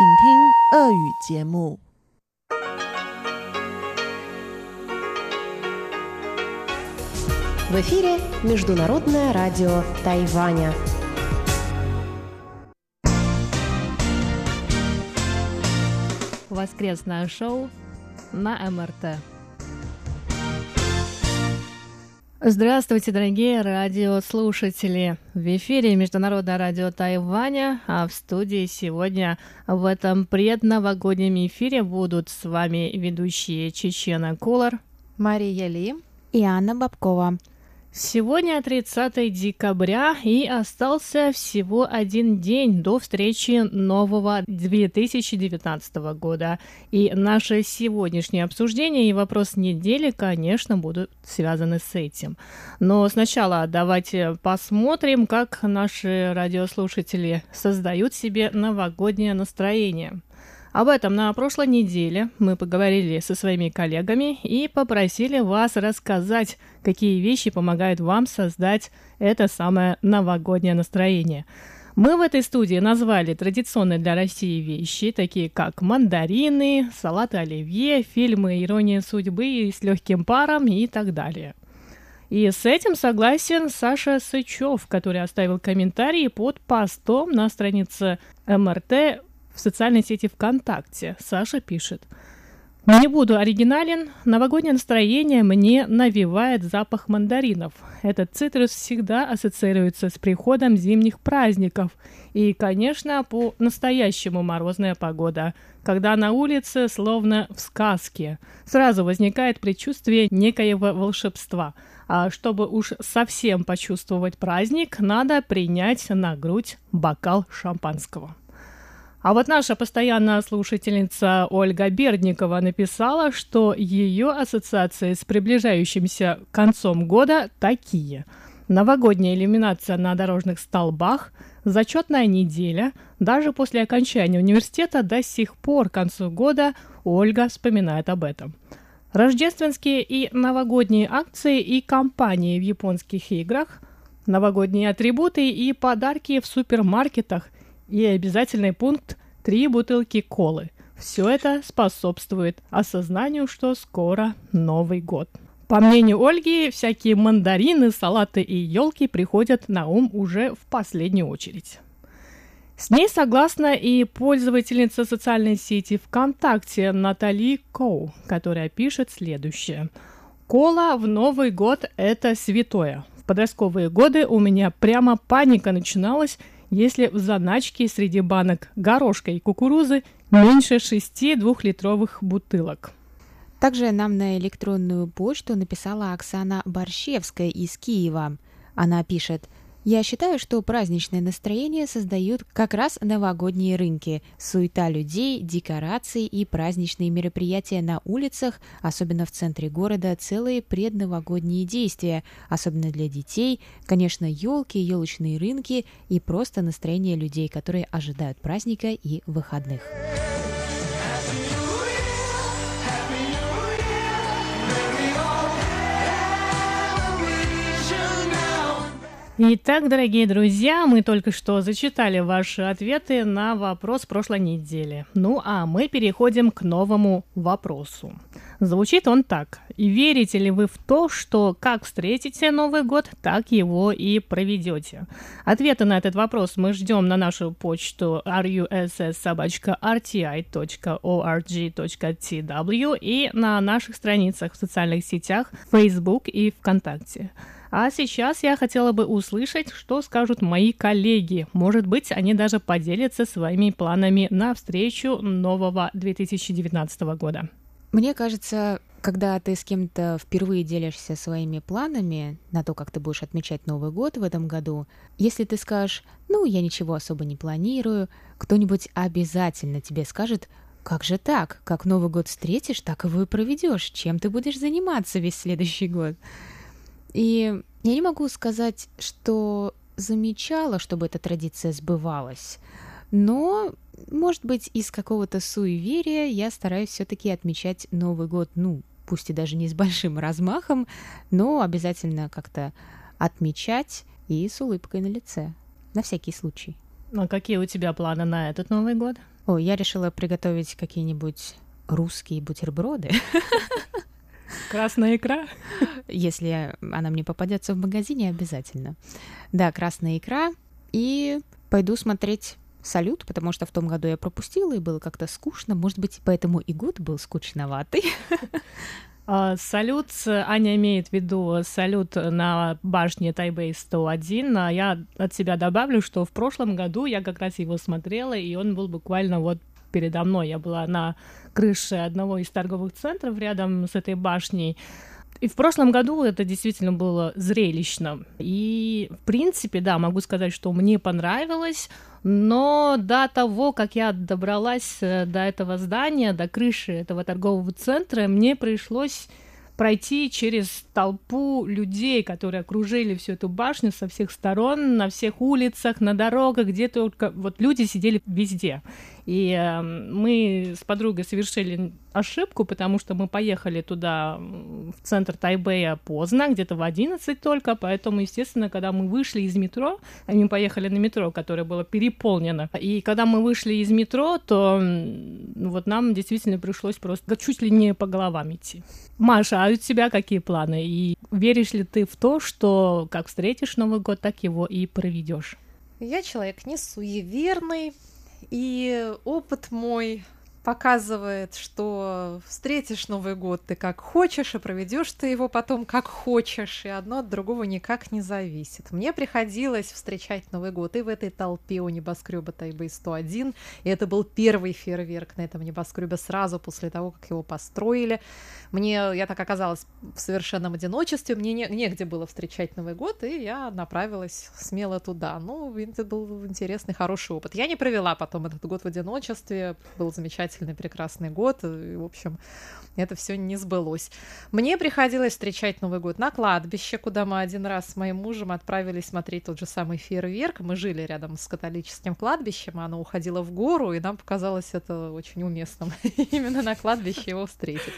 В эфире Международное радио Тайваня. Воскресное шоу на МРТ. Здравствуйте, дорогие радиослушатели! В эфире Международное радио Тайваня, а в студии сегодня в этом предновогоднем эфире будут с вами ведущие Чечена Кулар, Мария Ли и Анна Бабкова. Сегодня 30 декабря, и остался всего один день до встречи нового 2019 года. И наше сегодняшнее обсуждение и вопрос недели, конечно, будут связаны с этим. Но сначала давайте посмотрим, как наши радиослушатели создают себе новогоднее настроение. Об этом на прошлой неделе мы поговорили со своими коллегами и попросили вас рассказать, какие вещи помогают вам создать это самое новогоднее настроение. Мы в этой студии назвали традиционные для России вещи, такие как мандарины, салаты оливье, фильмы «Ирония судьбы», «С легким паром» и так далее. И с этим согласен Саша Сычев, который оставил комментарий под постом на странице МРТ в социальной сети ВКонтакте. Саша пишет: «Не буду оригинален. Новогоднее настроение мне навевает запах мандаринов. Этот цитрус всегда ассоциируется с приходом зимних праздников. И, конечно, по-настоящему морозная погода, когда на улице словно в сказке. Сразу возникает предчувствие некоего волшебства. А чтобы уж совсем почувствовать праздник, надо принять на грудь бокал шампанского». А вот наша постоянная слушательница Ольга Бердникова написала, что ее ассоциации с приближающимся концом года такие: новогодняя иллюминация на дорожных столбах, зачетная неделя. Даже после окончания университета до сих пор к концу года Ольга вспоминает об этом. Рождественские и новогодние акции и кампании в японских играх, новогодние атрибуты и подарки в супермаркетах, и обязательный пункт – 3 бутылки колы. Все это способствует осознанию, что скоро Новый год. По мнению Ольги, всякие мандарины, салаты и елки приходят на ум уже в последнюю очередь. С ней согласна и пользовательница социальной сети ВКонтакте Натали Коу, которая пишет следующее: «Кола в Новый год – это святое. В подростковые годы у меня прямо паника начиналась, если в заначке среди банок горошка и кукурузы меньше 6 двухлитровых бутылок». Также нам на электронную почту написала Оксана Борщевская из Киева. Она пишет: «Я считаю, что праздничное настроение создают как раз новогодние рынки, суета людей, декорации и праздничные мероприятия на улицах, особенно в центре города, целые предновогодние действия, особенно для детей, конечно, елки, елочные рынки и просто настроение людей, которые ожидают праздника и выходных». Итак, дорогие друзья, мы только что зачитали ваши ответы на вопрос прошлой недели. Ну а мы переходим к новому вопросу. Звучит он так: верите ли вы в то, что как встретите Новый год, так его и проведете? Ответы на этот вопрос мы ждем на нашу почту russ@rti.org.tw и на наших страницах в социальных сетях Facebook и ВКонтакте. А сейчас я хотела бы услышать, что скажут мои коллеги. Может быть, они даже поделятся своими планами на встречу нового 2019 года. Мне кажется, когда ты с кем-то впервые делишься своими планами на то, как ты будешь отмечать Новый год в этом году, если ты скажешь: «Ну, я ничего особо не планирую», кто-нибудь обязательно тебе скажет: «Как же так? Как Новый год встретишь, так его и проведешь. Чем ты будешь заниматься весь следующий год?» И я не могу сказать, что замечала, чтобы эта традиция сбывалась, но, может быть, из какого-то суеверия я стараюсь все-таки отмечать Новый год, ну, пусть и даже не с большим размахом, но обязательно как-то отмечать и с улыбкой на лице, на всякий случай. А какие у тебя планы на этот Новый год? Ой, я решила приготовить какие-нибудь русские бутерброды. Красная икра? Если она мне попадется в магазине, обязательно. Да, красная икра. И пойду смотреть «Салют», потому что в том году я пропустила, и было как-то скучно. Может быть, поэтому и год был скучноватый. «Салют», Аня имеет в виду «Салют» на башне Тайбэй-101. Я от себя добавлю, что в прошлом году я как раз его смотрела, и он был буквально вот передо мной. Я была на крыше одного из торговых центров рядом с этой башней. И в прошлом году это действительно было зрелищно. И, в принципе, да, могу сказать, что мне понравилось, но до того, как я добралась до этого здания, до крыши этого торгового центра, мне пришлось пройти через толпу людей, которые окружили всю эту башню со всех сторон, на всех улицах, на дорогах, где только... Вот люди сидели везде. И мы с подругой совершили ошибку, потому что мы поехали туда, в центр Тайбэя, поздно, где-то в 11 только, поэтому, естественно, когда мы вышли из метро, мы поехали на метро, которое было переполнено, и когда мы вышли из метро, то вот нам действительно пришлось просто чуть ли не по головам идти. Маша, а у тебя какие планы? И веришь ли ты в то, что как встретишь Новый год, так его и проведешь? Я человек не суеверный, и опыт мой показывает, что встретишь Новый год ты как хочешь, и проведешь ты его потом как хочешь, и одно от другого никак не зависит. Мне приходилось встречать Новый год и в этой толпе у небоскреба Тайбэй-101, и это был первый фейерверк на этом небоскребе сразу после того, как его построили. Я так оказалась в совершенном одиночестве, мне негде было встречать Новый год, и я направилась смело туда. Ну, это был интересный, хороший опыт. Я не провела потом этот год в одиночестве, был замечательный, прекрасный год, и, в общем, это все не сбылось. Мне приходилось встречать Новый год на кладбище, куда мы один раз с моим мужем отправились смотреть тот же самый фейерверк. Мы жили рядом с католическим кладбищем, оно уходило в гору, и нам показалось это очень уместным именно на кладбище его встретить.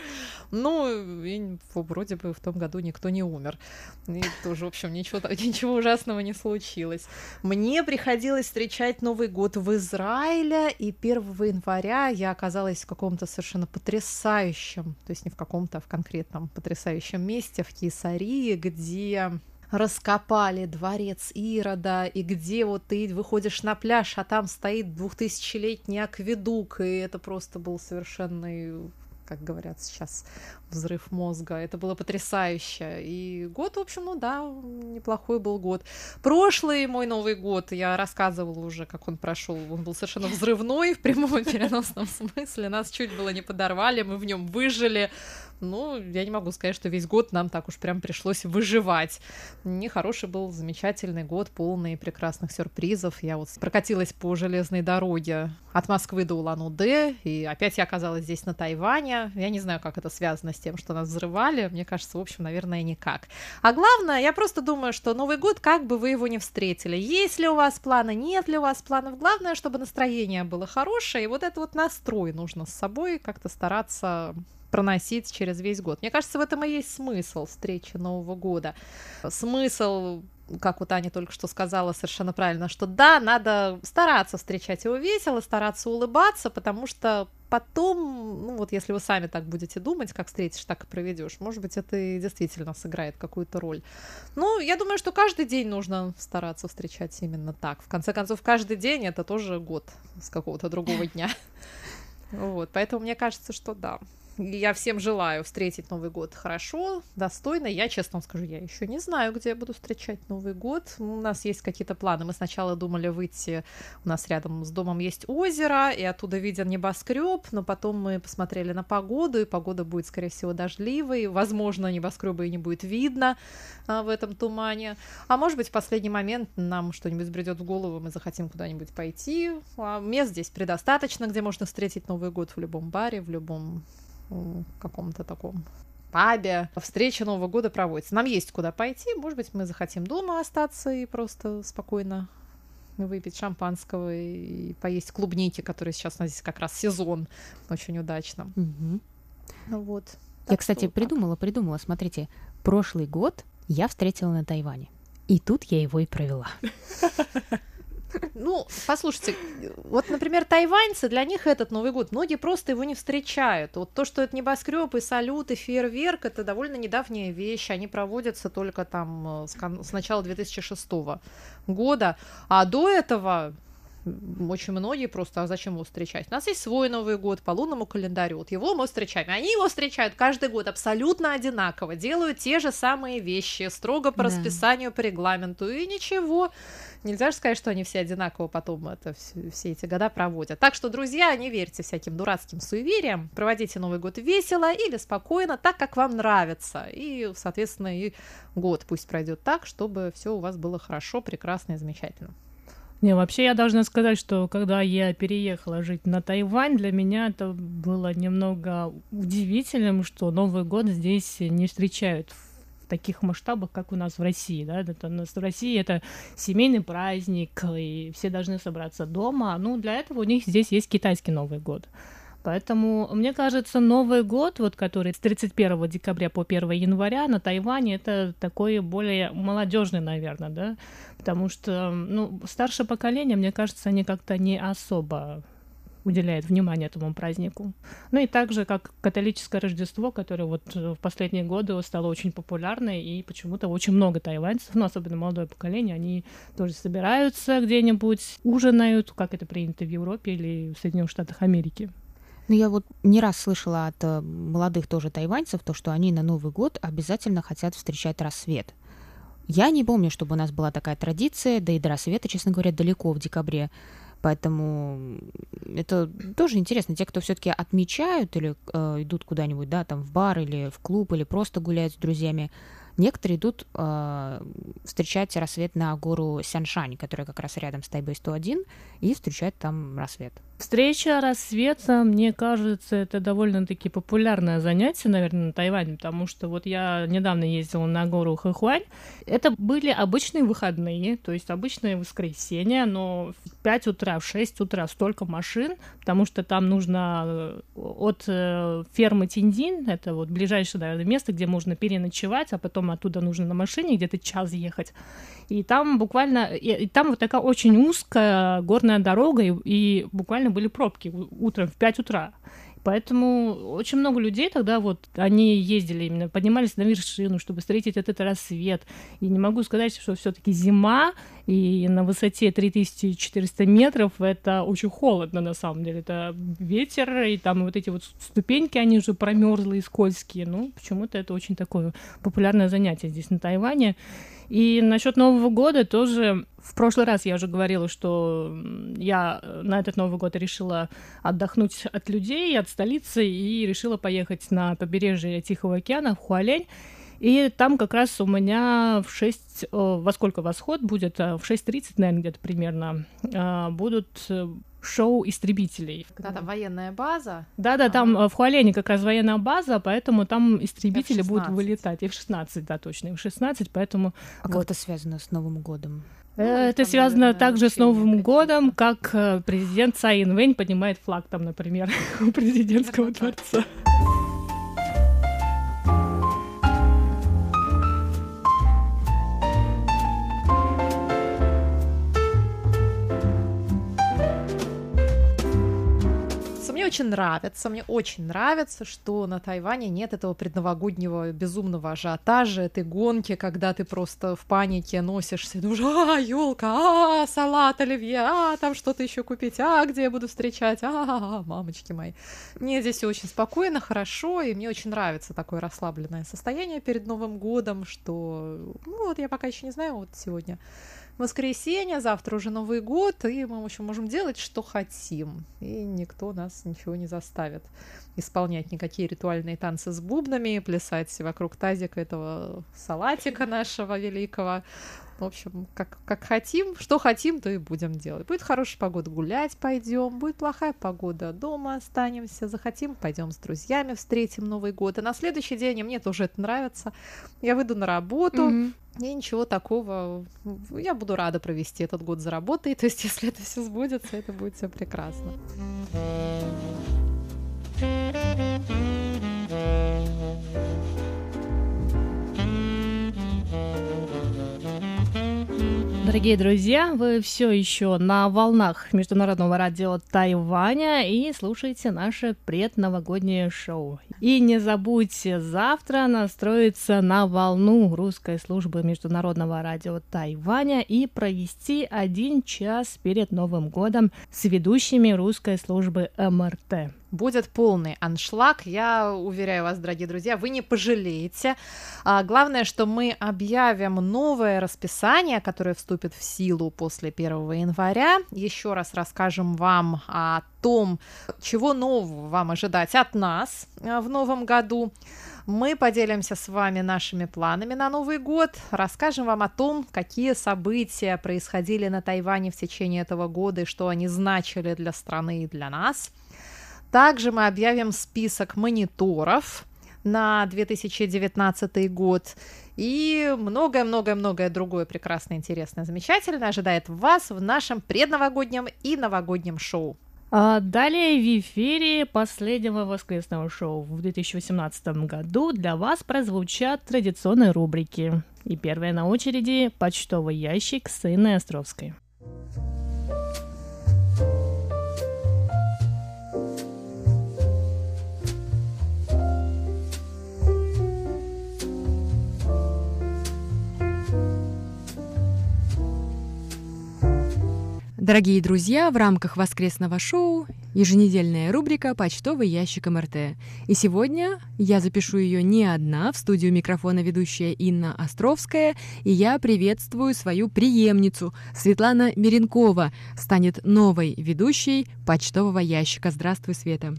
Ну, и вроде бы в том году никто не умер. И тоже, в общем, ничего ужасного не случилось. Мне приходилось встречать Новый год в Израиле, и 1 января я оказалась в каком-то совершенно потрясающем, то есть не в каком-то, а в конкретном потрясающем месте в Кейсарии, где раскопали дворец Ирода, и где вот ты выходишь на пляж, а там стоит 2000-летний акведук, и это просто был совершенно, как говорят сейчас, взрыв мозга. Это было потрясающе. И год, в общем, ну да, неплохой был год. Прошлый мой Новый год, я рассказывала уже, как он прошел. Он был совершенно взрывной в прямом и переносном смысле. Нас чуть было не подорвали, мы в нем выжили. Ну, я не могу сказать, что весь год нам так уж прям пришлось выживать. Нехороший был, замечательный год, полный прекрасных сюрпризов. Я вот прокатилась по железной дороге от Москвы до Улан-Удэ, и опять я оказалась здесь, на Тайване. Я не знаю, как это связано с тем, что нас взрывали. Мне кажется, в общем, наверное, никак. А главное, я просто думаю, что Новый год, как бы вы его ни встретили, есть ли у вас планы, нет ли у вас планов, главное, чтобы настроение было хорошее, и вот этот вот настрой нужно с собой как-то стараться проносить через весь год. Мне кажется, в этом и есть смысл встречи Нового года. Смысл, как вот Аня только что сказала совершенно правильно, что да, надо стараться встречать его весело, стараться улыбаться, потому что потом, ну вот если вы сами так будете думать, как встретишь, так и проведешь, может быть, это и действительно сыграет какую-то роль. Ну, я думаю, что каждый день нужно стараться встречать именно так. В конце концов, каждый день это тоже год с какого-то другого дня. Вот, поэтому мне кажется, что да. Я всем желаю встретить Новый год хорошо, достойно. Я, честно вам скажу, я еще не знаю, где я буду встречать Новый год. У нас есть какие-то планы. Мы сначала думали выйти, у нас рядом с домом есть озеро, и оттуда виден небоскреб, но потом мы посмотрели на погоду, и погода будет, скорее всего, дождливой. Возможно, небоскреба и не будет видно в этом тумане. А может быть, в последний момент нам что-нибудь придет в голову, мы захотим куда-нибудь пойти. А мест здесь предостаточно, где можно встретить Новый год в любом баре, в любом каком-то таком пабе. Встреча Нового года проводится. Нам есть куда пойти. Может быть, мы захотим дома остаться и просто спокойно выпить шампанского и поесть клубники, которые сейчас у нас здесь как раз сезон. Очень удачно. Угу. Ну, вот. Я, кстати, придумала. Смотрите, прошлый год я встретила на Тайване. И тут я его и провела. Ну, послушайте, вот, например, тайваньцы, для них этот Новый год, многие просто его не встречают. Вот то, что это небоскребы, салюты, фейерверк, это довольно недавняя вещь. Они проводятся только там с начала 2006 года. А до этого очень многие просто, а зачем его встречать? У нас есть свой Новый год по лунному календарю, вот его мы встречаем. Они его встречают каждый год абсолютно одинаково, делают те же самые вещи, строго по расписанию, по регламенту, и ничего. Нельзя же сказать, что они все одинаково потом это все эти года проводят. Так что, друзья, не верьте всяким дурацким суевериям, проводите Новый год весело или спокойно, так, как вам нравится. И, соответственно, и год пусть пройдет так, чтобы все у вас было хорошо, прекрасно и замечательно. Не, вообще я должна сказать, что когда я переехала жить на Тайвань, для меня это было немного удивительным, что Новый год здесь не встречают в таких масштабах, как у нас в России. Да? Это, у нас в России это семейный праздник, и все должны собраться дома. Ну, для этого у них здесь есть китайский Новый год. Поэтому, мне кажется, Новый год, вот, который с 31 декабря по 1 января на Тайване, это такой более молодежный, наверное, да, потому что, ну, старшее поколение, мне кажется, они как-то не особо уделяют внимание этому празднику. Ну и также, как католическое Рождество, которое вот в последние годы стало очень популярной, и почему-то очень много тайваньцев, ну, особенно молодое поколение, они тоже собираются где-нибудь, ужинают, как это принято в Европе или в Соединенных Штатах Америки. Ну, я вот не раз слышала от молодых тоже тайваньцев то, что они на Новый год обязательно хотят встречать рассвет. Я не помню, чтобы у нас была такая традиция, да и до рассвета, честно говоря, далеко в декабре. Поэтому это тоже интересно. Те, кто все-таки отмечают или идут куда-нибудь, да, там в бар или в клуб, или просто гуляют с друзьями, некоторые идут встречать рассвет на гору Сяншань, которая как раз рядом с Тайбэй-101, и встречать там рассвет. Встреча рассвета, мне кажется, это довольно-таки популярное занятие, наверное, на Тайване, потому что вот я недавно ездила на гору Хэхуань. Это были обычные выходные, то есть обычное воскресенье, но в 5 утра, в 6 утра столько машин, потому что там нужно от фермы Тиндин, это вот ближайшее, наверное, место, где можно переночевать, а потом оттуда нужно на машине где-то час ехать. И там буквально, и там вот такая очень узкая горная дорога, и буквально были пробки утром в 5 утра. Поэтому очень много людей тогда вот, они ездили именно, поднимались на вершину, чтобы встретить этот рассвет. И не могу сказать, что все-таки зима, и на высоте 3400 метров это очень холодно на самом деле. Это ветер, и там вот эти вот ступеньки, они уже промерзлые, скользкие. Ну, почему-то это очень такое популярное занятие здесь на Тайване. И насчет Нового года тоже, в прошлый раз я уже говорила, что я на этот Новый год решила отдохнуть от людей, от столицы, и решила поехать на побережье Тихого океана, в Хуалянь. И там как раз у меня в 6, во сколько восход будет, в 6:30, наверное, где-то примерно, будут шоу истребителей. Когда там военная база? Да-да, там в Хуаляне как раз военная база, поэтому там истребители F-16. Будут вылетать. F-16, да, точно, F-16, поэтому... А вот. Как это связано с Новым годом? Это связано также с Новым годом, как президент Цай Инвэнь поднимает флаг там, например, у президентского дворца. Мне очень нравится, что на Тайване нет этого предновогоднего безумного ажиотажа, этой гонки, когда ты просто в панике носишься, думаешь, ёлка, салат оливье, там что-то еще купить, где я буду встречать, мамочки мои. Нет, здесь все очень спокойно, хорошо, и мне очень нравится такое расслабленное состояние перед Новым годом, что, ну, вот я пока еще не знаю, вот сегодня воскресенье, завтра уже Новый год, и мы, в общем, можем делать, что хотим, и никто нас ничего не заставит исполнять никакие ритуальные танцы с бубнами, плясать вокруг тазика этого салатика нашего великого. В общем, как хотим, что хотим, то и будем делать. Будет хорошая погода, гулять пойдем. Будет плохая погода, дома останемся. Захотим, пойдем с друзьями, встретим Новый год. А на следующий день, и мне тоже это нравится, я выйду на работу, и ничего такого. Я буду рада провести этот год за работой. То есть, если это все сбудется, это будет все прекрасно. Дорогие друзья, вы все еще на волнах Международного радио Тайваня и слушаете наше предновогоднее шоу. И не забудьте завтра настроиться на волну русской службы Международного радио Тайваня и провести 1 час перед Новым годом с ведущими русской службы МРТ. Будет полный аншлаг, я уверяю вас, дорогие друзья, вы не пожалеете. Главное, что мы объявим новое расписание, которое вступит в силу после 1 января. Еще раз расскажем вам о том, чего нового вам ожидать от нас в новом году. Мы поделимся с вами нашими планами на Новый год, расскажем вам о том, какие события происходили на Тайване в течение этого года и что они значили для страны и для нас. Также мы объявим список мониторов на 2019 год и многое-многое-многое другое прекрасное, интересное, замечательное ожидает вас в нашем предновогоднем и новогоднем шоу. А далее в эфире последнего воскресного шоу в 2018 году для вас прозвучат традиционные рубрики. И первая на очереди – почтовый ящик с Инной Островской. Дорогие друзья, в рамках воскресного шоу еженедельная рубрика «Почтовый ящик МРТ». И сегодня я запишу ее не одна, в студию микрофона ведущая Инна Островская, и я приветствую свою преемницу. Светлана Меренкова станет новой ведущей «Почтового ящика». Здравствуй, Света!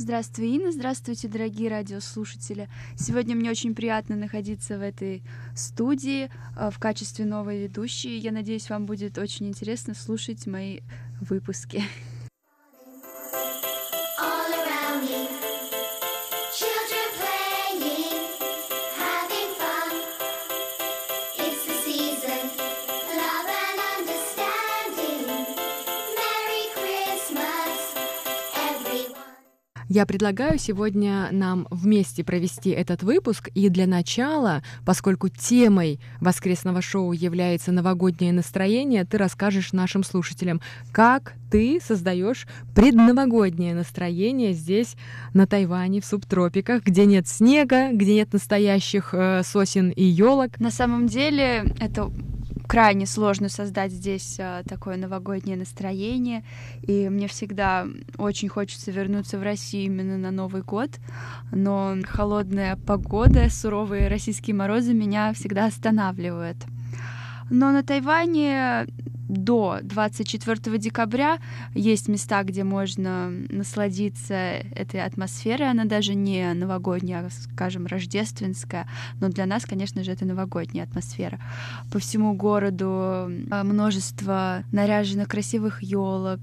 Здравствуй, Инна, здравствуйте, дорогие радиослушатели. Сегодня мне очень приятно находиться в этой студии в качестве новой ведущей. Я надеюсь, вам будет очень интересно слушать мои выпуски. Я предлагаю сегодня нам вместе провести этот выпуск, и для начала, поскольку темой воскресного шоу является новогоднее настроение, ты расскажешь нашим слушателям, как ты создаешь предновогоднее настроение здесь, на Тайване, в субтропиках, где нет снега, где нет настоящих сосен и елок. На самом деле это крайне сложно создать здесь такое новогоднее настроение, и мне всегда очень хочется вернуться в Россию именно на Новый год, но холодная погода, суровые российские морозы меня всегда останавливают. Но на Тайване до 24 декабря есть места, где можно насладиться этой атмосферой. Она даже не новогодняя, а, скажем, рождественская. Но для нас, конечно же, это новогодняя атмосфера. По всему городу множество наряженных красивых елок,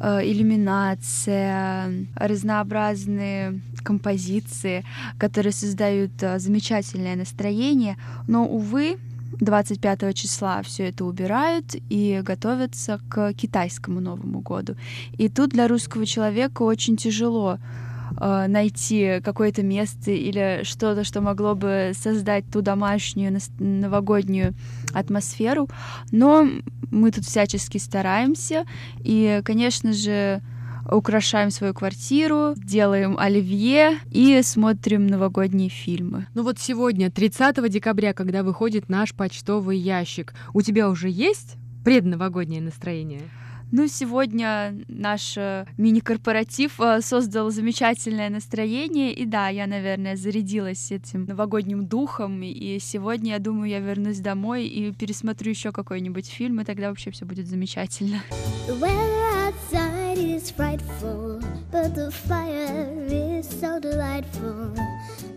иллюминация, разнообразные композиции, которые создают замечательное настроение. Но, увы, 25 числа все это убирают и готовятся к китайскому Новому году. И тут для русского человека очень тяжело найти какое-то место или что-то, что могло бы создать ту домашнюю новогоднюю атмосферу. Но мы тут всячески стараемся и, конечно же, украшаем свою квартиру, делаем оливье и смотрим новогодние фильмы. Ну вот сегодня, 30 декабря, когда выходит наш почтовый ящик, у тебя уже есть предновогоднее настроение? Ну, сегодня наш мини-корпоратив создал замечательное настроение, и да, я, наверное, зарядилась этим новогодним духом, и сегодня, я думаю, я вернусь домой и пересмотрю еще какой-нибудь фильм, и тогда вообще все будет замечательно. It's frightful, but the fire is so delightful.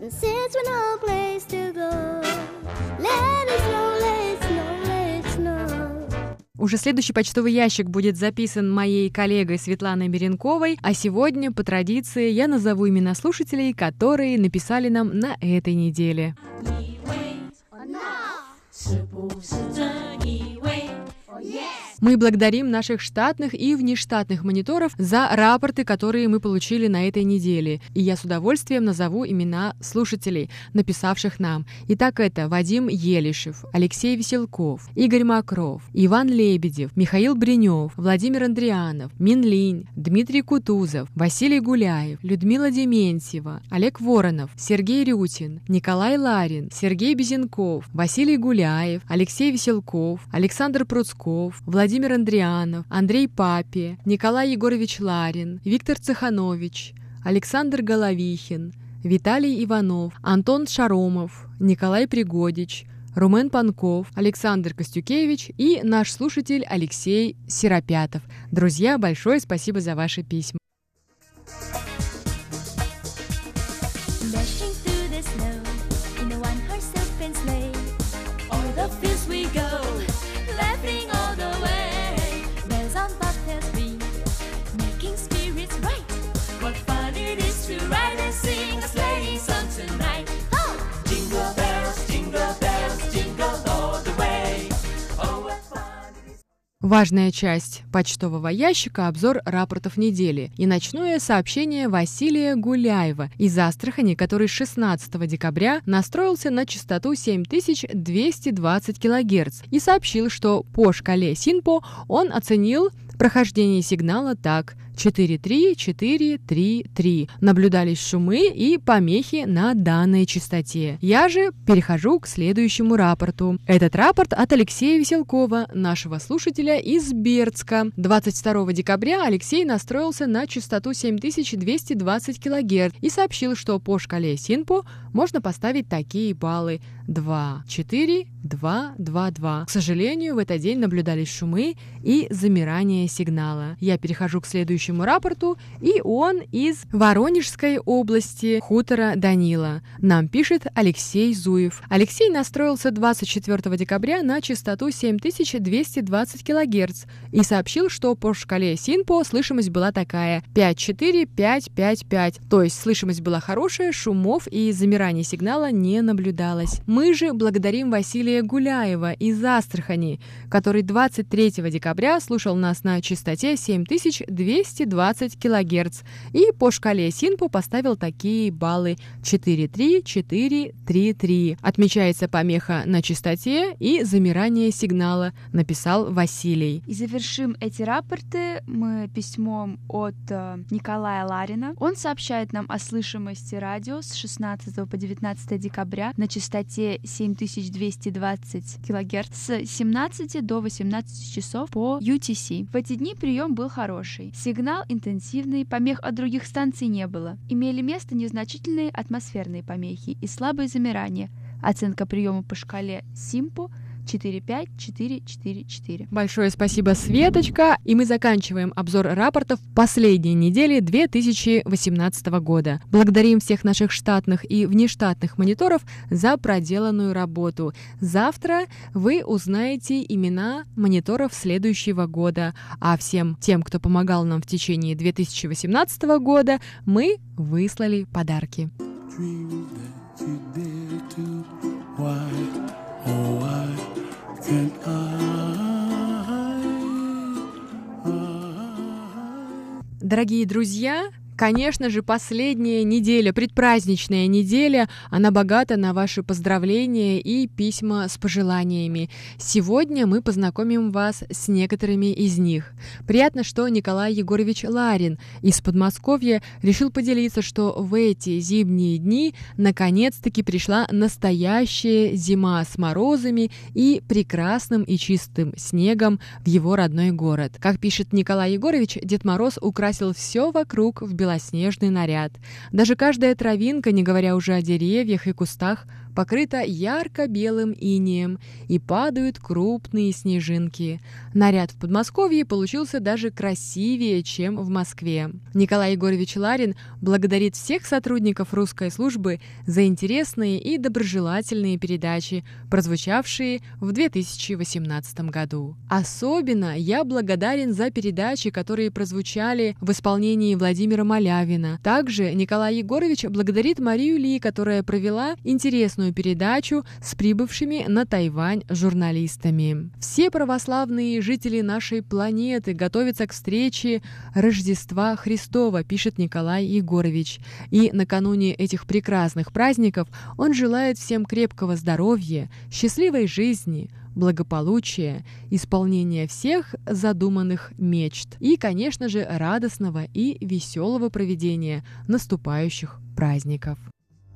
And since we've no place to go, let it snow, let it snow, let it snow. Уже следующий почтовый ящик будет записан моей коллегой Светланой Меренковой, а сегодня, по традиции, я назову имена слушателей, которые написали нам на этой неделе. Мы благодарим наших штатных и внештатных мониторов за рапорты, которые мы получили на этой неделе. И я с удовольствием назову имена слушателей, написавших нам. Итак, это Вадим Елишев, Алексей Веселков, Игорь Мокров, Иван Лебедев, Михаил Бринёв, Владимир Андрианов, Мин Линь, Дмитрий Кутузов, Василий Гуляев, Людмила Дементьева, Олег Воронов, Сергей Рютин, Николай Ларин, Сергей Безенков, Василий Гуляев, Алексей Веселков, Александр Пруцков, Владимир Андрианов, Андрей Папе, Николай Егорович Ларин, Виктор Цеханович, Александр Головихин, Виталий Иванов, Антон Шаромов, Николай Пригодич, Румен Панков, Александр Костюкевич и наш слушатель Алексей Серопятов. Друзья, большое спасибо за ваши письма. Важная часть почтового ящика – обзор рапортов недели. И начну я с сообщения Василия Гуляева из Астрахани, который 16 декабря настроился на частоту 7220 кГц и сообщил, что по шкале Синпо он оценил прохождение сигнала так: 4-3-4-3-3. Наблюдались шумы и помехи на данной частоте. Я же перехожу к следующему рапорту. Этот рапорт от Алексея Веселкова, нашего слушателя из Бердска. 22 декабря Алексей настроился на частоту 7220 кГц и сообщил, что по шкале Синпо можно поставить такие баллы: 2-4-2-2-2. К сожалению, в этот день наблюдались шумы и замирание сигнала. Я перехожу к следующему рапорту, и он из Воронежской области, хутора Данила. Нам пишет Алексей Зуев. Алексей настроился 24 декабря на частоту 7220 кГц и сообщил, что по шкале Синпо слышимость была такая: 5-4-5-5-5. То есть слышимость была хорошая, шумов и замирания сигнала не наблюдалось. Мы же благодарим Василия Гуляева из Астрахани, который 23 декабря слушал нас на частоте 7220 кГц и по шкале Синпо поставил такие баллы: 4-3-4-3-3. Отмечается помеха на частоте и замирание сигнала, написал Василий. И завершим эти рапорты мы письмом от Николая Ларина. Он сообщает нам о слышимости радио с 16 по 19 декабря на частоте 7220 кГц с 17 до 18 часов по UTC. В эти дни прием был хороший, сигнал интенсивный, помех от других станций не было. Имели место незначительные атмосферные помехи и слабые замирания. Оценка приема по шкале Синпо 4-5-4-4-4. Большое спасибо, Светочка. И мы заканчиваем обзор рапортов последней недели 2018 года. Благодарим всех наших штатных и внештатных мониторов за проделанную работу. Завтра вы узнаете имена мониторов следующего года. А всем тем, кто помогал нам в течение 2018 года, мы выслали подарки. Дорогие друзья, конечно же, последняя неделя, предпраздничная неделя, она богата на ваши поздравления и письма с пожеланиями. Сегодня мы познакомим вас с некоторыми из них. Приятно, что Николай Егорович Ларин из Подмосковья решил поделиться, что в эти зимние дни наконец-таки пришла настоящая зима с морозами и прекрасным и чистым снегом в его родной город. Как пишет Николай Егорович, Дед Мороз украсил все вокруг в белоснежный наряд. Даже каждая травинка, не говоря уже о деревьях и кустах, покрыта ярко-белым инеем, и падают крупные снежинки. Наряд в Подмосковье получился даже красивее, чем в Москве. Николай Егорович Ларин благодарит всех сотрудников русской службы за интересные и доброжелательные передачи, прозвучавшие в 2018 году. Особенно я благодарен за передачи, которые прозвучали в исполнении Владимира Малявина. Также Николай Егорович благодарит Марию Ли, которая провела интересную совместную передачу с прибывшими на Тайвань журналистами. Все православные жители нашей планеты готовятся к встрече Рождества Христова, пишет Николай Егорович. И накануне этих прекрасных праздников он желает всем крепкого здоровья, счастливой жизни, благополучия, исполнения всех задуманных мечт и, конечно же, радостного и веселого проведения наступающих праздников.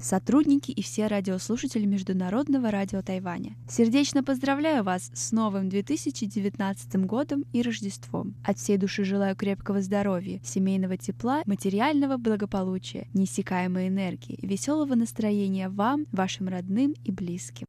сотрудники и все радиослушатели Международного радио Тайваня. Сердечно поздравляю вас с новым 2019 годом и Рождеством. От всей души желаю крепкого здоровья, семейного тепла, материального благополучия, неиссякаемой энергии, веселого настроения вам, вашим родным и близким».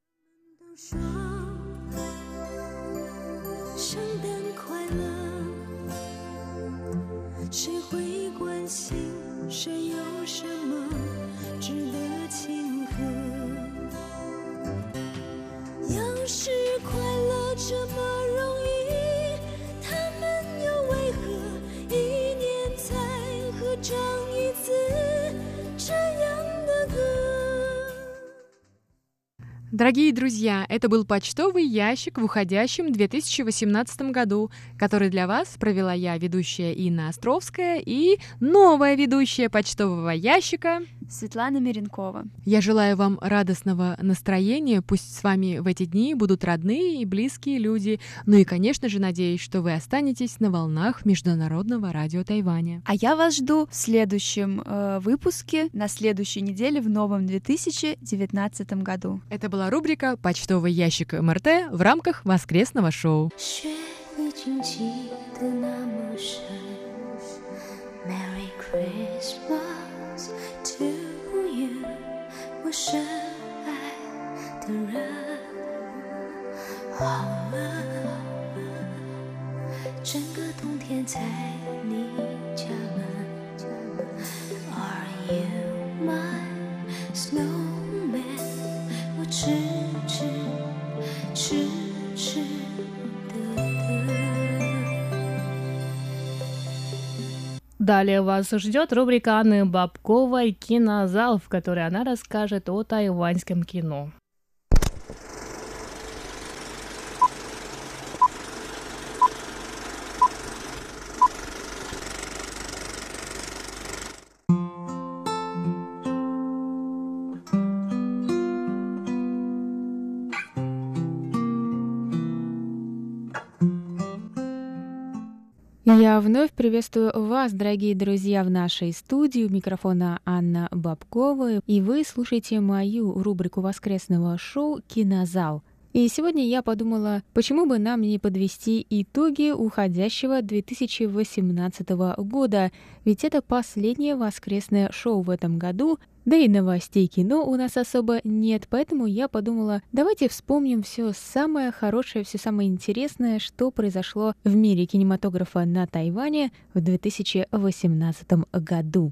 Дорогие друзья, это был почтовый ящик в уходящем 2018 году, который для вас провела я, ведущая Инна Островская, и новая ведущая почтового ящика Светлана Меренкова. Я желаю вам радостного настроения, пусть с вами в эти дни будут родные и близкие люди, ну и, конечно же, надеюсь, что вы останетесь на волнах Международного радио Тайваня. А я вас жду в следующем выпуске, на следующей неделе, в новом 2019 году. Это была рубрика «Почтовый ящик МРТ» в рамках воскресного шоу. Далее вас ждет рубрика Анны Бабковой «Кинозал», в которой она расскажет о тайваньском кино. Я вновь приветствую вас, дорогие друзья, в нашей студии. У микрофона Анна Бабкова, и вы слушаете мою рубрику воскресного шоу «Кинозал». И сегодня я подумала, почему бы нам не подвести итоги уходящего 2018 года, ведь это последнее воскресное шоу в этом году, да и новостей кино у нас особо нет, поэтому я подумала, давайте вспомним все самое хорошее, все самое интересное, что произошло в мире кинематографа на Тайване в 2018 году.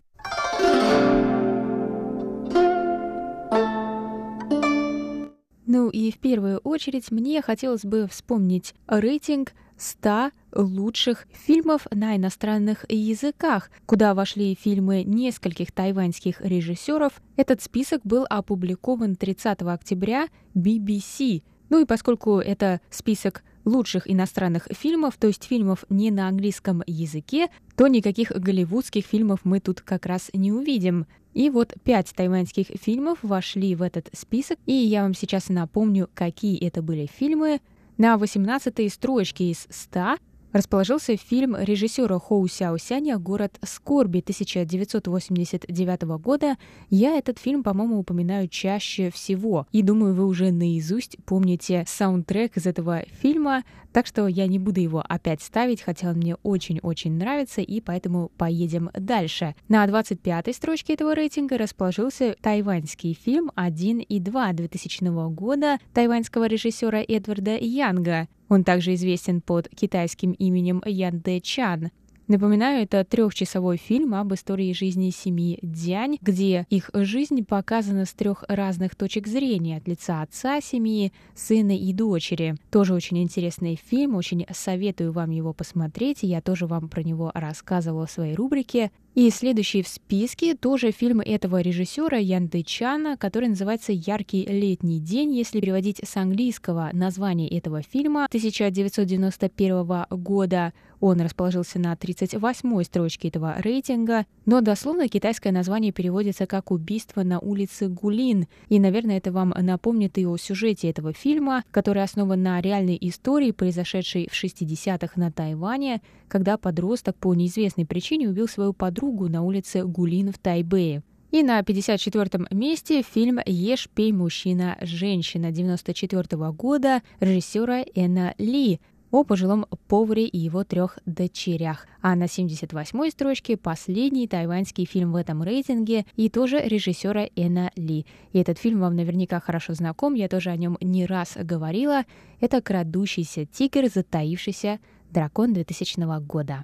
Ну и в первую очередь мне хотелось бы вспомнить рейтинг 100 лучших фильмов на иностранных языках, куда вошли фильмы нескольких тайваньских режиссеров. Этот список был опубликован 30 октября BBC. Ну и поскольку это список лучших иностранных фильмов, то есть фильмов не на английском языке, то никаких голливудских фильмов мы тут как раз не увидим. И вот 5 тайваньских фильмов вошли в этот список, и я вам сейчас напомню, какие это были фильмы. На 18-й строчке из 100 расположился фильм режиссера Хоу Сяосяня «Город скорби» 1989 года. Я этот фильм, по-моему, упоминаю чаще всего. И думаю, вы уже наизусть помните саундтрек из этого фильма, так что я не буду его опять ставить, хотя он мне очень-очень нравится, и поэтому поедем дальше. На 25-й строчке этого рейтинга расположился тайваньский фильм «1 и 2» 2000 года тайваньского режиссера Эдварда Янга. Он также известен под китайским именем Ян Дэ Чан. Напоминаю, это трехчасовой фильм об истории жизни семьи Дянь, где их жизнь показана с трех разных точек зрения: от лица отца семьи, сына и дочери. Тоже очень интересный фильм, очень советую вам его посмотреть. Я тоже вам про него рассказывала в своей рубрике. И следующий в списке тоже фильм этого режиссера Ян Дэ Чана, который называется «Яркий летний день». Если переводить с английского название этого фильма 1991 года, он расположился на 38-й строчке этого рейтинга, но дословно китайское название переводится как «Убийство на улице Гулин». И, наверное, это вам напомнит и о сюжете этого фильма, который основан на реальной истории, произошедшей в 60-х на Тайване, когда подросток по неизвестной причине убил свою подругу на улице Гулин в Тайбэе. И на 54-м месте фильм «Ешь, пей, мужчина, женщина» 1994 года режиссера Энна Ли о пожилом поваре и его трех дочерях. А на 78-й строчке последний тайваньский фильм в этом рейтинге и тоже режиссера Энна Ли. И этот фильм вам наверняка хорошо знаком, я тоже о нем не раз говорила. Это «Крадущийся тигр, затаившийся дракон» 2000 года.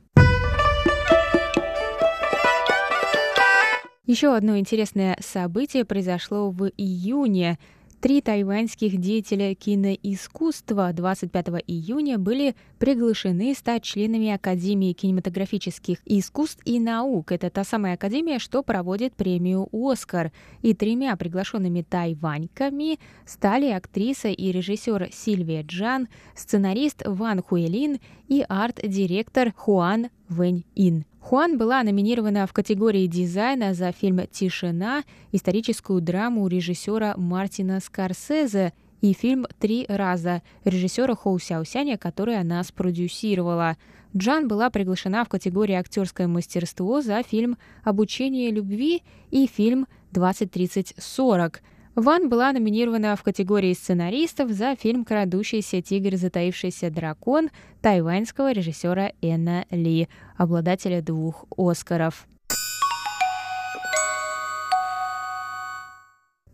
Еще одно интересное событие произошло в июне. Три тайваньских деятеля киноискусства 25 июня были приглашены стать членами Академии кинематографических искусств и наук. Это та самая академия, что проводит премию «Оскар». И тремя приглашенными тайваньками стали актриса и режиссер Сильвия Джан, сценарист Ван Хуэлин и арт-директор Хуан Вэнь Ин. Хуан была номинирована в категории дизайна за фильм «Тишина», историческую драму режиссера Мартина Скорсезе и фильм «Три раза» режиссера Хоу Сяосяня, который она спродюсировала. Джан была приглашена в категории «Актерское мастерство» за фильм «Обучение любви» и фильм «20-30-40». Ван была номинирована в категории сценаристов за фильм «Крадущийся тигр, затаившийся дракон» тайваньского режиссера Энна Ли, обладателя 2 «Оскаров».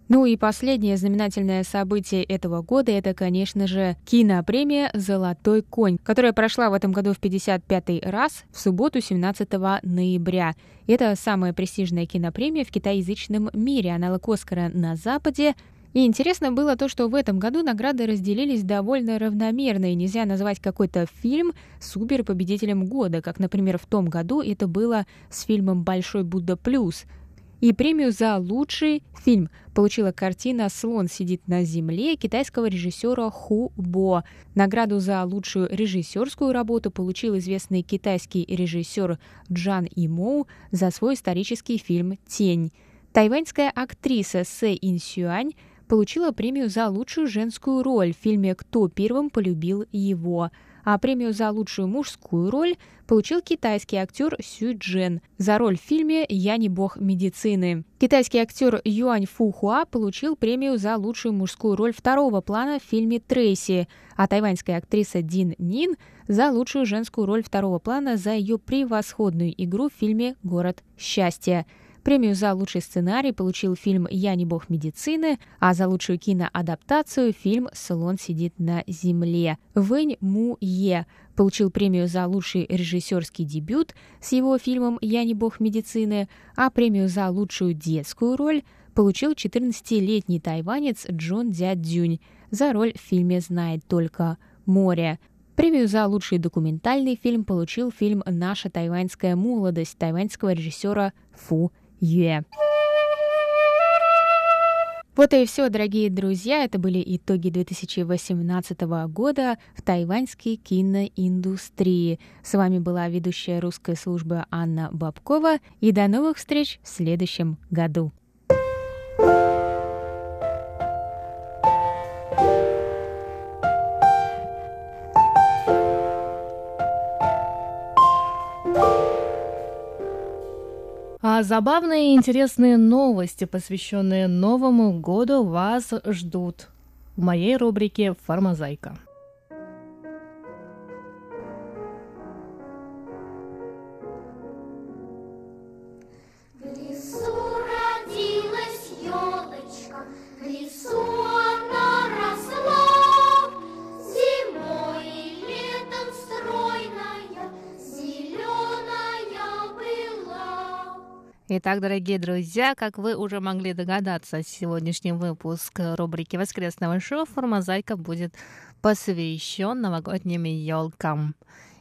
Ну и последнее знаменательное событие этого года – это, конечно же, кинопремия «Золотой конь», которая прошла в этом году в 55-й раз в субботу 17 ноября. Это самая престижная кинопремия в китайязычном мире, аналог «Оскара» на Западе. И интересно было то, что в этом году награды разделились довольно равномерно, и нельзя назвать какой-то фильм суперпобедителем года, как, например, в том году это было с фильмом «Большой Будда плюс». И премию за лучший фильм получила картина «Слон сидит на земле» китайского режиссера Ху Бо. Награду за лучшую режиссерскую работу получил известный китайский режиссер Джан Имоу за свой исторический фильм «Тень». Тайваньская актриса Сэ Инсюань получила премию за лучшую женскую роль в фильме «Кто первым полюбил его». А премию за лучшую мужскую роль получил китайский актер Сю Джен за роль в фильме «Я не бог медицины». Китайский актер Юань Фу Хуа получил премию за лучшую мужскую роль второго плана в фильме «Трейси», а тайваньская актриса Дин Нин за лучшую женскую роль второго плана за ее превосходную игру в фильме «Город счастья». Премию за лучший сценарий получил фильм «Я не бог медицины», а за лучшую киноадаптацию – фильм «Слон сидит на земле». Вэнь Му Е получил премию за лучший режиссерский дебют с его фильмом «Я не бог медицины», а премию за лучшую детскую роль получил 14-летний тайванец Джон Дя Дзюнь за роль в фильме «Знает только море». Премию за лучший документальный фильм получил фильм «Наша тайваньская молодость» тайваньского режиссера Фу Юэ. Вот и все, дорогие друзья, это были итоги 2018 года в тайваньской киноиндустрии. С вами была ведущая русской службы Анна Бабкова, и до новых встреч в следующем году. А забавные и интересные новости, посвященные Новому году, вас ждут в моей рубрике «Формозайка». Итак, дорогие друзья, как вы уже могли догадаться, сегодняшний выпуск рубрики «Воскресного шоу» «Формозайка» будет посвящен новогодним елкам.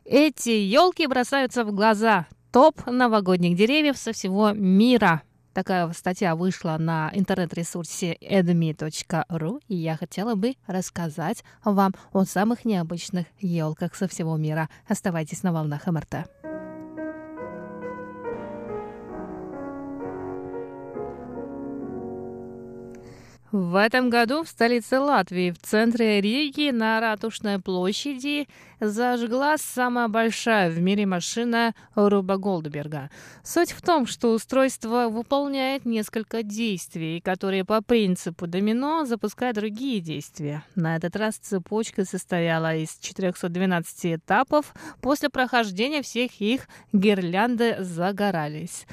Эти елки бросаются в глаза. Топ новогодних деревьев со всего мира. Такая статья вышла на интернет-ресурсе edme.ru, и я хотела бы рассказать вам о самых необычных елках со всего мира. Оставайтесь на волнах МРТ. В этом году в столице Латвии, в центре Риги, на Ратушной площади зажглась самая большая в мире машина Руба Голдберга. Суть в том, что устройство выполняет несколько действий, которые по принципу домино запускают другие действия. На этот раз цепочка состояла из 412 этапов. После прохождения всех их гирлянды загорались.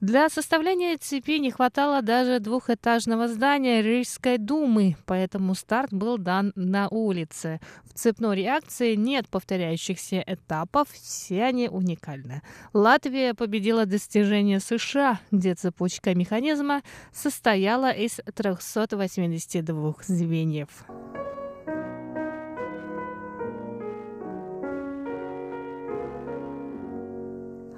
Для составления цепи не хватало даже двухэтажного здания Рижской думы, поэтому старт был дан на улице. В цепной реакции нет повторяющихся этапов, все они уникальны. Латвия победила достижение США, где цепочка механизма состояла из 382 звеньев.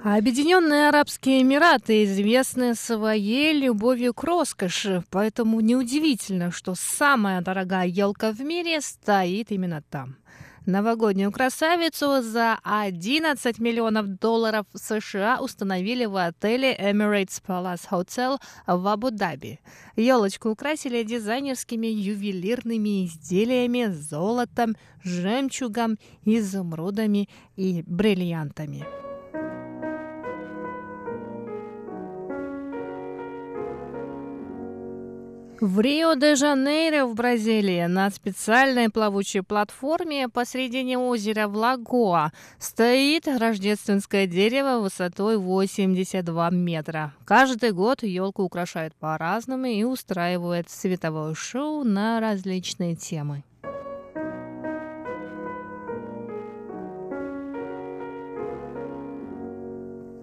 Объединенные Арабские Эмираты известны своей любовью к роскоши, поэтому неудивительно, что самая дорогая елка в мире стоит именно там. Новогоднюю красавицу за $11 миллионов США установили в отеле Emirates Palace Hotel в Абу-Даби. Елочку украсили дизайнерскими ювелирными изделиями, золотом, жемчугом, изумрудами и бриллиантами. В Рио-де-Жанейро в Бразилии на специальной плавучей платформе посредине озера Влагоа стоит рождественское дерево высотой 82 метра. Каждый год елку украшают по-разному и устраивают световое шоу на различные темы.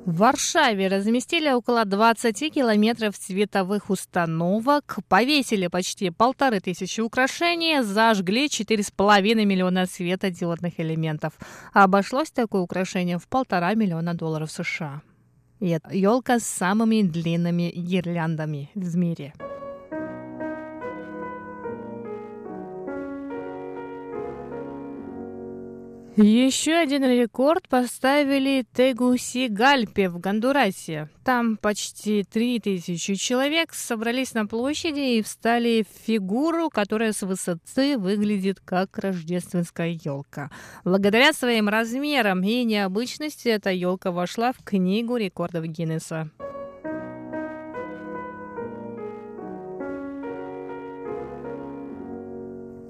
В Варшаве разместили около 20 километров световых установок, повесили почти 1500 украшений, зажгли 4,5 миллиона светодиодных элементов. Обошлось такое украшение в $1,5 миллиона США. И это елка с самыми длинными гирляндами в мире. Еще один рекорд поставили в Тегусигальпе в Гондурасе. Там почти 3000 человек собрались на площади и встали в фигуру, которая с высоты выглядит как рождественская елка. Благодаря своим размерам и необычности эта елка вошла в книгу рекордов Гиннесса.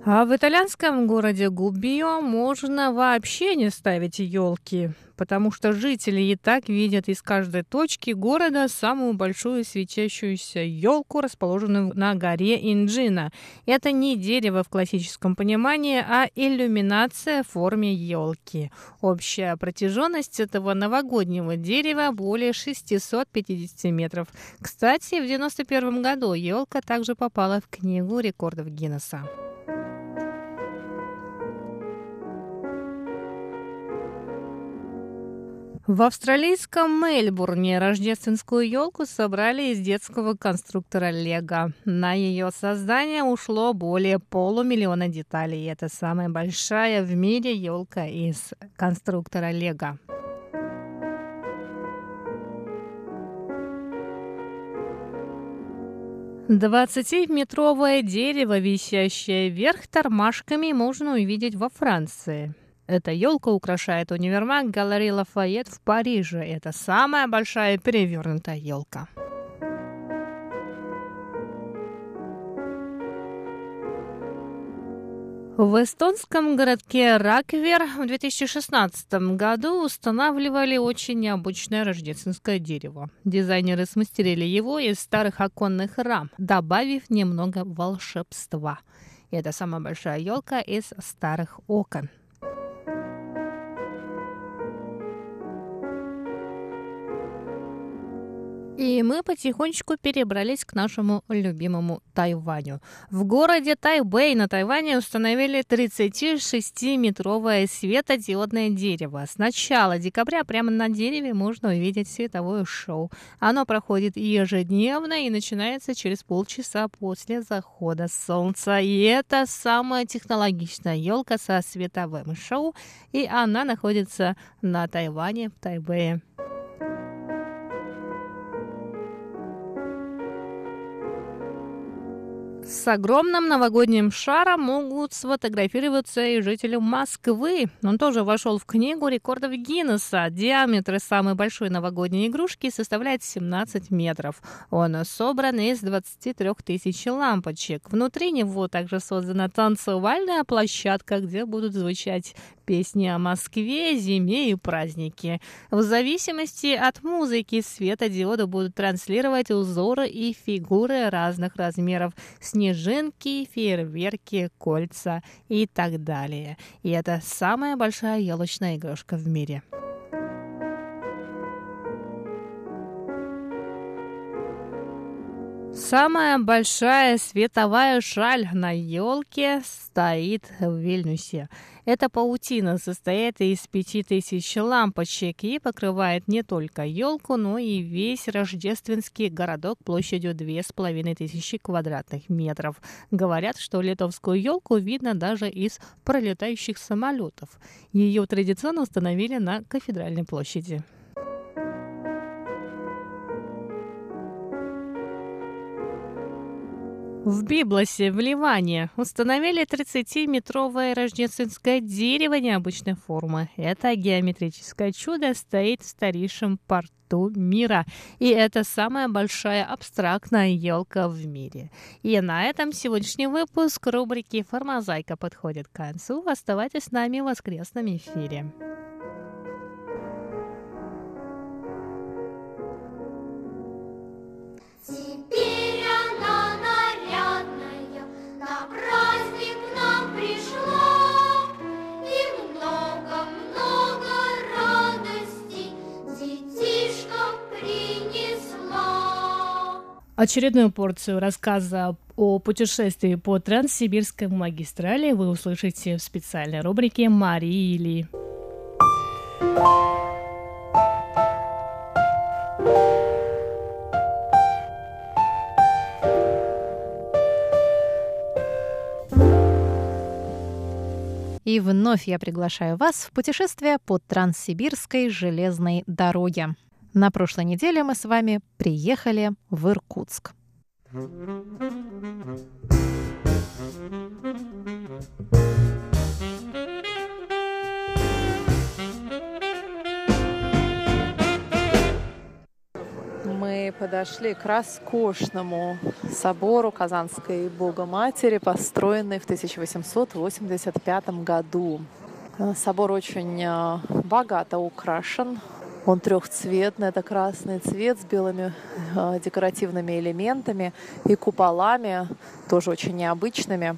А в итальянском городе Губио можно вообще не ставить елки, потому что жители и так видят из каждой точки города самую большую светящуюся елку, расположенную на горе Инджина. Это не дерево в классическом понимании, а иллюминация в форме елки. Общая протяженность этого новогоднего дерева более 650 метров. Кстати, в 1991 году елка также попала в книгу рекордов Гиннесса. В австралийском Мельбурне рождественскую елку собрали из детского конструктора Лего. На ее создание ушло более $500 000 деталей. Это самая большая в мире елка из конструктора Лего. Двадцатиметровое дерево, висящее вверх тормашками, можно увидеть во Франции. Эта елка украшает универмаг Галереи Лафайет в Париже. Это самая большая перевернутая елка. В эстонском городке Раквер в 2016 году устанавливали очень необычное рождественское дерево. Дизайнеры смастерили его из старых оконных рам, добавив немного волшебства. И это самая большая елка из старых окон. И мы потихонечку перебрались к нашему любимому Тайваню. В городе Тайбэй на Тайване установили 36-метровое светодиодное дерево. С начала декабря прямо на дереве можно увидеть световое шоу. Оно проходит ежедневно и начинается через полчаса после захода солнца. И это самая технологичная елка со световым шоу. И она находится на Тайване, в Тайбэе. С огромным новогодним шаром могут сфотографироваться и жители Москвы. Он тоже вошел в книгу рекордов Гиннесса. Диаметр самой большой новогодней игрушки составляет 17 метров. Он собран из 23 тысяч лампочек. Внутри него также создана танцевальная площадка, где будут звучать песни о Москве, зиме и празднике. В зависимости от музыки светодиоды будут транслировать узоры и фигуры разных размеров. Снежинки, фейерверки, кольца и так далее. И это самая большая елочная игрушка в мире. Самая большая световая шаль на елке стоит в Вильнюсе. Эта паутина состоит из 5000 лампочек и покрывает не только елку, но и весь рождественский городок площадью 2500 квадратных метров. Говорят, что литовскую елку видно даже из пролетающих самолетов. Ее традиционно установили на Кафедральной площади. В Библосе, в Ливане, установили 30-метровое рождественское дерево необычной формы. Это геометрическое чудо стоит в старейшем порту мира. И это самая большая абстрактная елка в мире. И на этом сегодняшний выпуск рубрики «Формозайка» подходит к концу. Оставайтесь с нами в воскресном эфире. Очередную порцию рассказа о путешествии по Транссибирской магистрали вы услышите в специальной рубрике «Марии Ли». И вновь я приглашаю вас в путешествие по Транссибирской железной дороге. На прошлой неделе мы с вами приехали в Иркутск. Мы подошли к роскошному собору Казанской Богоматери, построенной в 1885 году. Собор очень богато украшен. Он трехцветный, это красный цвет с белыми декоративными элементами и куполами, тоже очень необычными,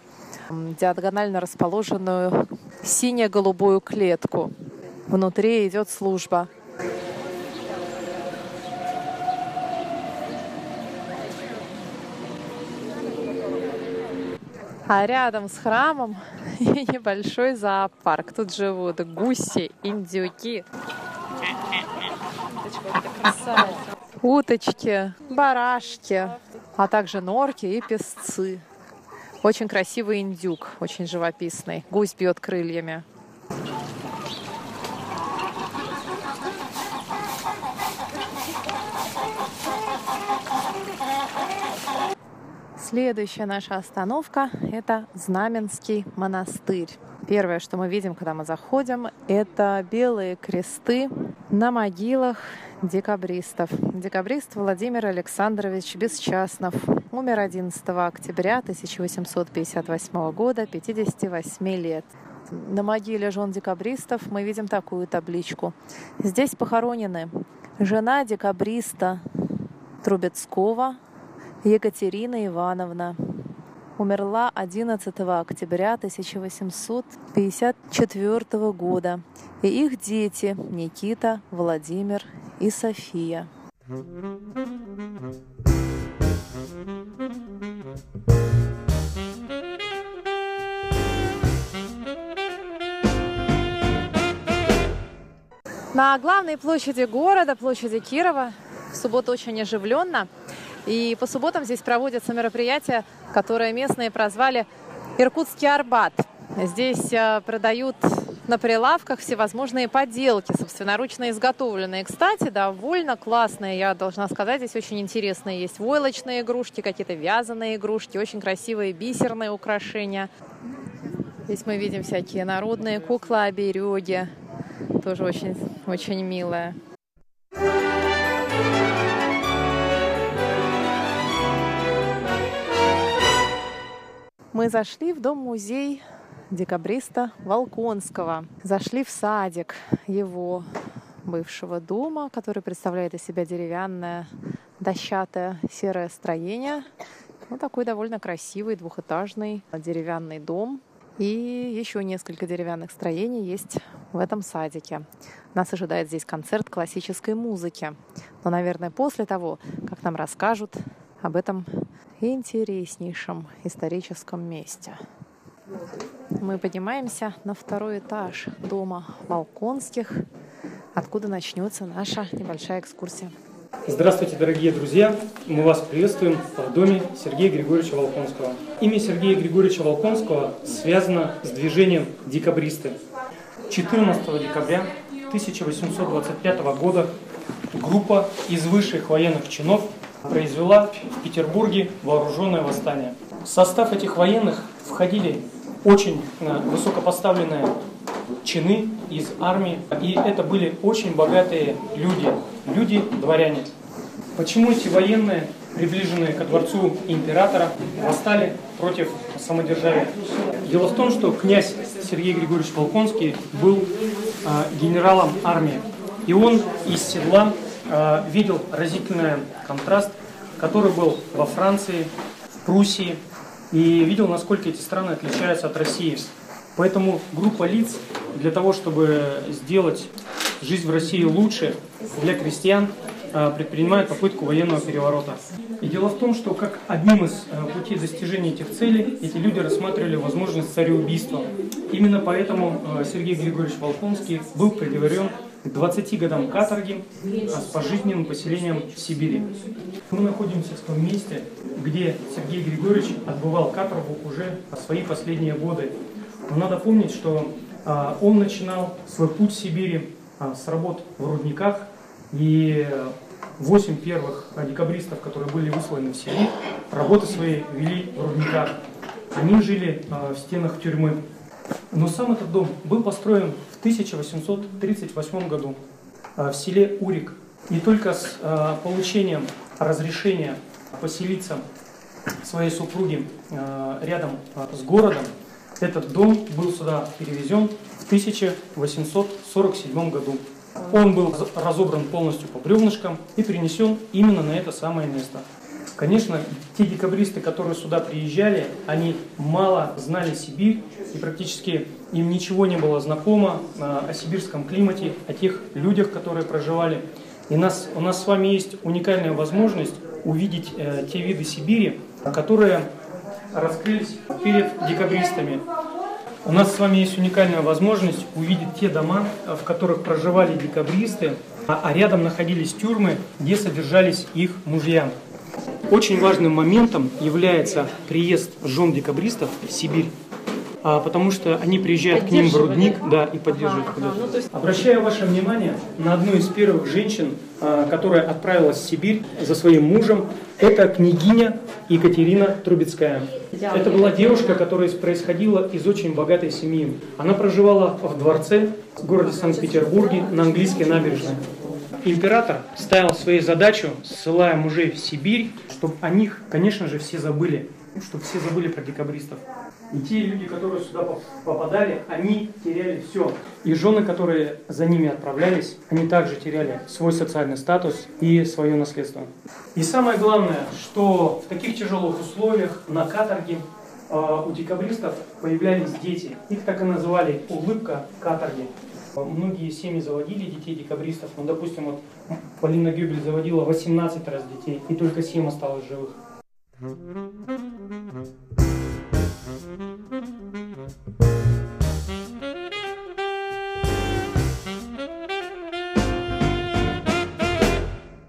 диагонально расположенную сине-голубую клетку. Внутри идет служба. А рядом с храмом небольшой зоопарк. Тут живут гуси, индюки. Уточки, барашки, а также норки и песцы. Очень красивый индюк, очень живописный. Гусь бьет крыльями. Следующая наша остановка – это Знаменский монастырь. Первое, что мы видим, когда мы заходим, это белые кресты на могилах декабристов. Декабрист Владимир Александрович Бесчастнов умер 11 октября 1858 года, 58 лет. На могиле жен декабристов мы видим такую табличку. Здесь похоронены жена декабриста Трубецкого Екатерина Ивановна. Умерла 11 октября 1854 года. И их дети Никита, Владимир и София. На главной площади города, площади Кирова, в субботу очень оживленно. И по субботам здесь проводятся мероприятия, которые местные прозвали «Иркутский Арбат». Здесь продают на прилавках всевозможные поделки, собственноручно изготовленные. Кстати, довольно классные, я должна сказать, здесь очень интересные. Есть войлочные игрушки, какие-то вязаные игрушки, очень красивые бисерные украшения. Здесь мы видим всякие народные куклы-обереги. Тоже очень, очень милая. Мы зашли в дом-музей декабриста Волконского. Зашли в садик его бывшего дома, который представляет из себя деревянное, дощатое, серое строение. Ну, такой довольно красивый двухэтажный деревянный дом. И еще несколько деревянных строений есть в этом садике. Нас ожидает здесь концерт классической музыки. Но, наверное, после того, как нам расскажут об этом интереснейшем историческом месте. Мы поднимаемся на второй этаж дома Волконских, откуда начнется наша небольшая экскурсия. Здравствуйте, дорогие друзья! Мы вас приветствуем в доме Сергея Григорьевича Волконского. Имя Сергея Григорьевича Волконского связано с движением «Декабристы». 14 декабря 1825 года группа из высших военных чинов произвела в Петербурге вооруженное восстание. В состав этих военных входили очень высокопоставленные чины из армии, и это были очень богатые люди. Люди-дворяне. Почему эти военные, приближенные ко дворцу императора, восстали против самодержавия? Дело в том, что князь Сергей Григорьевич Волконский был генералом армии. И он из седла видел разительный контраст, который был во Франции, в Пруссии, и видел, насколько эти страны отличаются от России. Поэтому группа лиц для того, чтобы сделать жизнь в России лучше для крестьян, предпринимает попытку военного переворота. И дело в том, что как одним из путей достижения этих целей эти люди рассматривали возможность цареубийства. Именно поэтому Сергей Григорьевич Волконский был приговорен к 20 годам каторги с пожизненным поселением в Сибири. Мы находимся в том месте, где Сергей Григорьевич отбывал каторгу уже свои последние годы. Но надо помнить, что он начинал свой путь в Сибири с работ в рудниках, и 8 первых декабристов, которые были высланы в Сибирь, работы свои вели в рудниках. Они жили в стенах тюрьмы. Но сам этот дом был построен в 1838 году в селе Урик. И только с получением разрешения поселиться своей супруги рядом с городом этот дом был сюда перевезен в 1847 году. Он был разобран полностью по бревнышкам и перенесен именно на это самое место. Конечно, те декабристы, которые сюда приезжали, они мало знали Сибирь, и практически им ничего не было знакомо о сибирском климате, о тех людях, которые проживали. И у нас с вами есть уникальная возможность увидеть те виды Сибири, которые раскрылись перед декабристами. У нас с вами есть уникальная возможность увидеть те дома, в которых проживали декабристы, а рядом находились тюрьмы, где содержались их мужья. Очень важным моментом является приезд жен декабристов в Сибирь, потому что они приезжают к ним в рудник, и поддерживают. Обращаю ваше внимание на одну из первых женщин, которая отправилась в Сибирь за своим мужем. Это княгиня Екатерина Трубецкая. Это была девушка, которая происходила из очень богатой семьи. Она проживала в дворце в городе Санкт-Петербурге на английской набережной. Император ставил своей задачу, ссылая мужей в Сибирь, чтобы о них, конечно же, все забыли. Чтобы все забыли про декабристов. И те люди, которые сюда попадали, они теряли все. И жены, которые за ними отправлялись, они также теряли свой социальный статус и свое наследство. И самое главное, что в таких тяжелых условиях на каторге у декабристов появлялись дети. Их так и называли «улыбка каторги». Многие семьи заводили детей декабристов. Ну, допустим, вот Полина Гюбель заводила 18 раз детей, и только 7 осталось живых.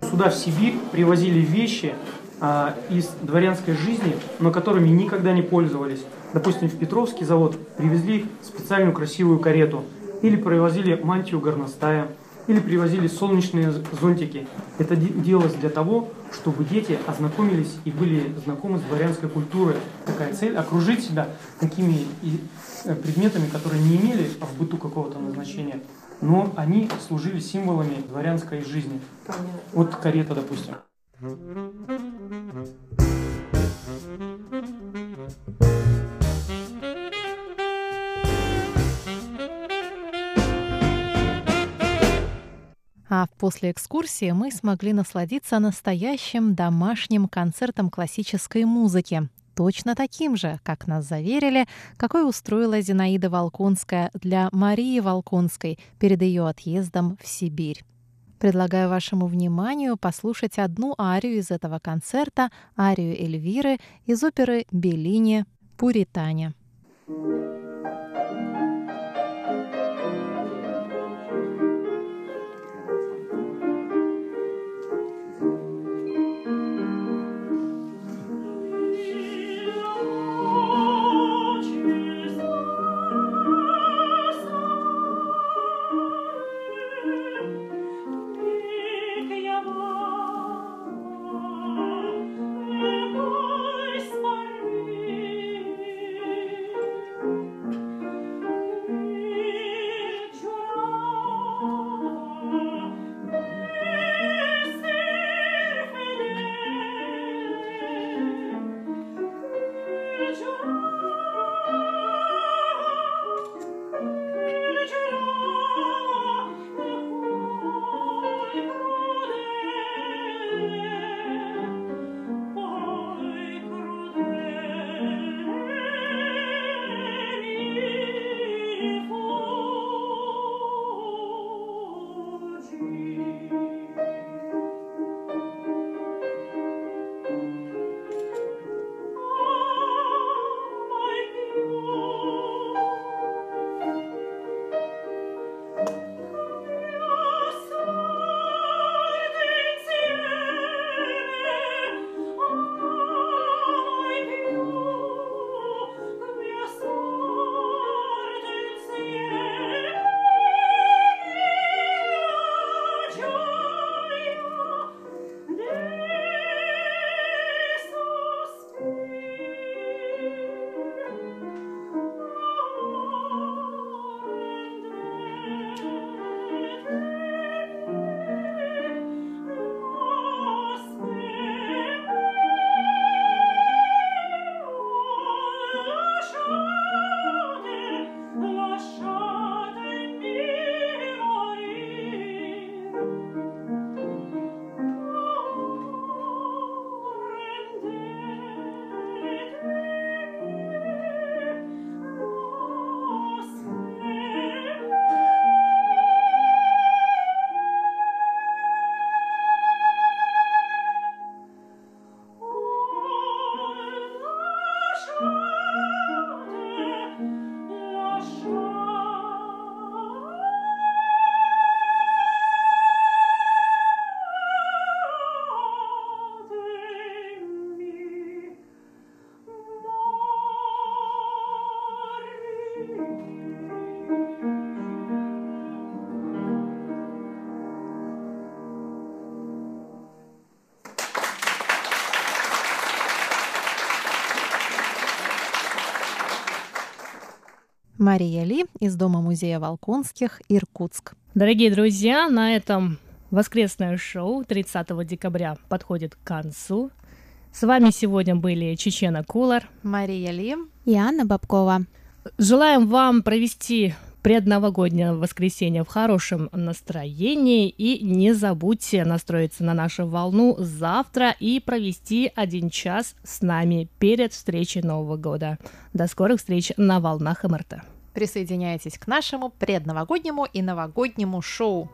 Сюда, в Сибирь, привозили вещи из дворянской жизни, но которыми никогда не пользовались. Допустим, в Петровский завод привезли специальную красивую карету, или привозили мантию горностая, или привозили солнечные зонтики. Это делалось для того, чтобы дети ознакомились и были знакомы с дворянской культурой. Такая цель – окружить себя такими предметами, которые не имели в быту какого-то назначения, но они служили символами дворянской жизни. Вот карета, допустим. А после экскурсии мы смогли насладиться настоящим домашним концертом классической музыки. Точно таким же, как нас заверили, какой устроила Зинаида Волконская для Марии Волконской перед ее отъездом в Сибирь. Предлагаю вашему вниманию послушать одну арию из этого концерта, арию Эльвиры из оперы Беллини «Пуритане». Мария Ли из Дома-музея Волконских, Иркутск. Дорогие друзья, на этом воскресное шоу 30 декабря подходит к концу. С вами сегодня были Чечена Кулар, Мария Ли и Анна Бабкова. Желаем вам провести предновогоднее воскресенье в хорошем настроении. И не забудьте настроиться на нашу волну завтра и провести 1 час с нами перед встречей Нового года. До скорых встреч на волнах МРТ. Присоединяйтесь к нашему предновогоднему и новогоднему шоу.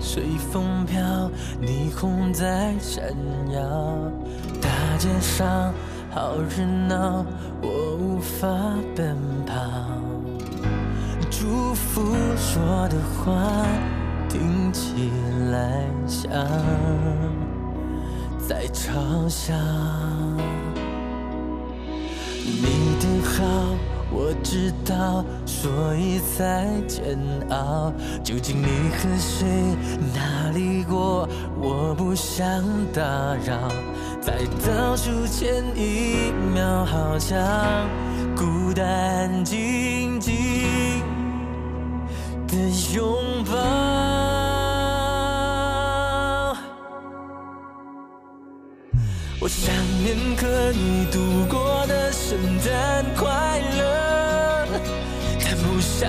随风飘，霓虹在闪耀，大街上好热闹，我无法奔跑。祝福说的话听起来像在嘲笑，你的好我知道，所以才煎熬。究竟你和谁哪里过？我不想打扰。再倒数前1秒，好像孤单紧紧的拥抱。我想念和你度过的圣诞快乐。不想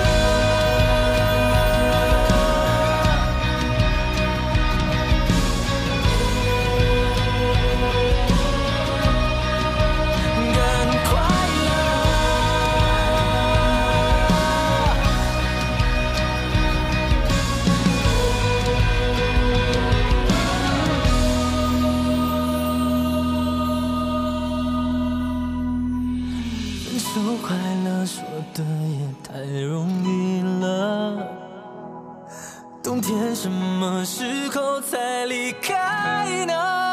分手快乐说的也太容易了，冬天什么时候才离开呢？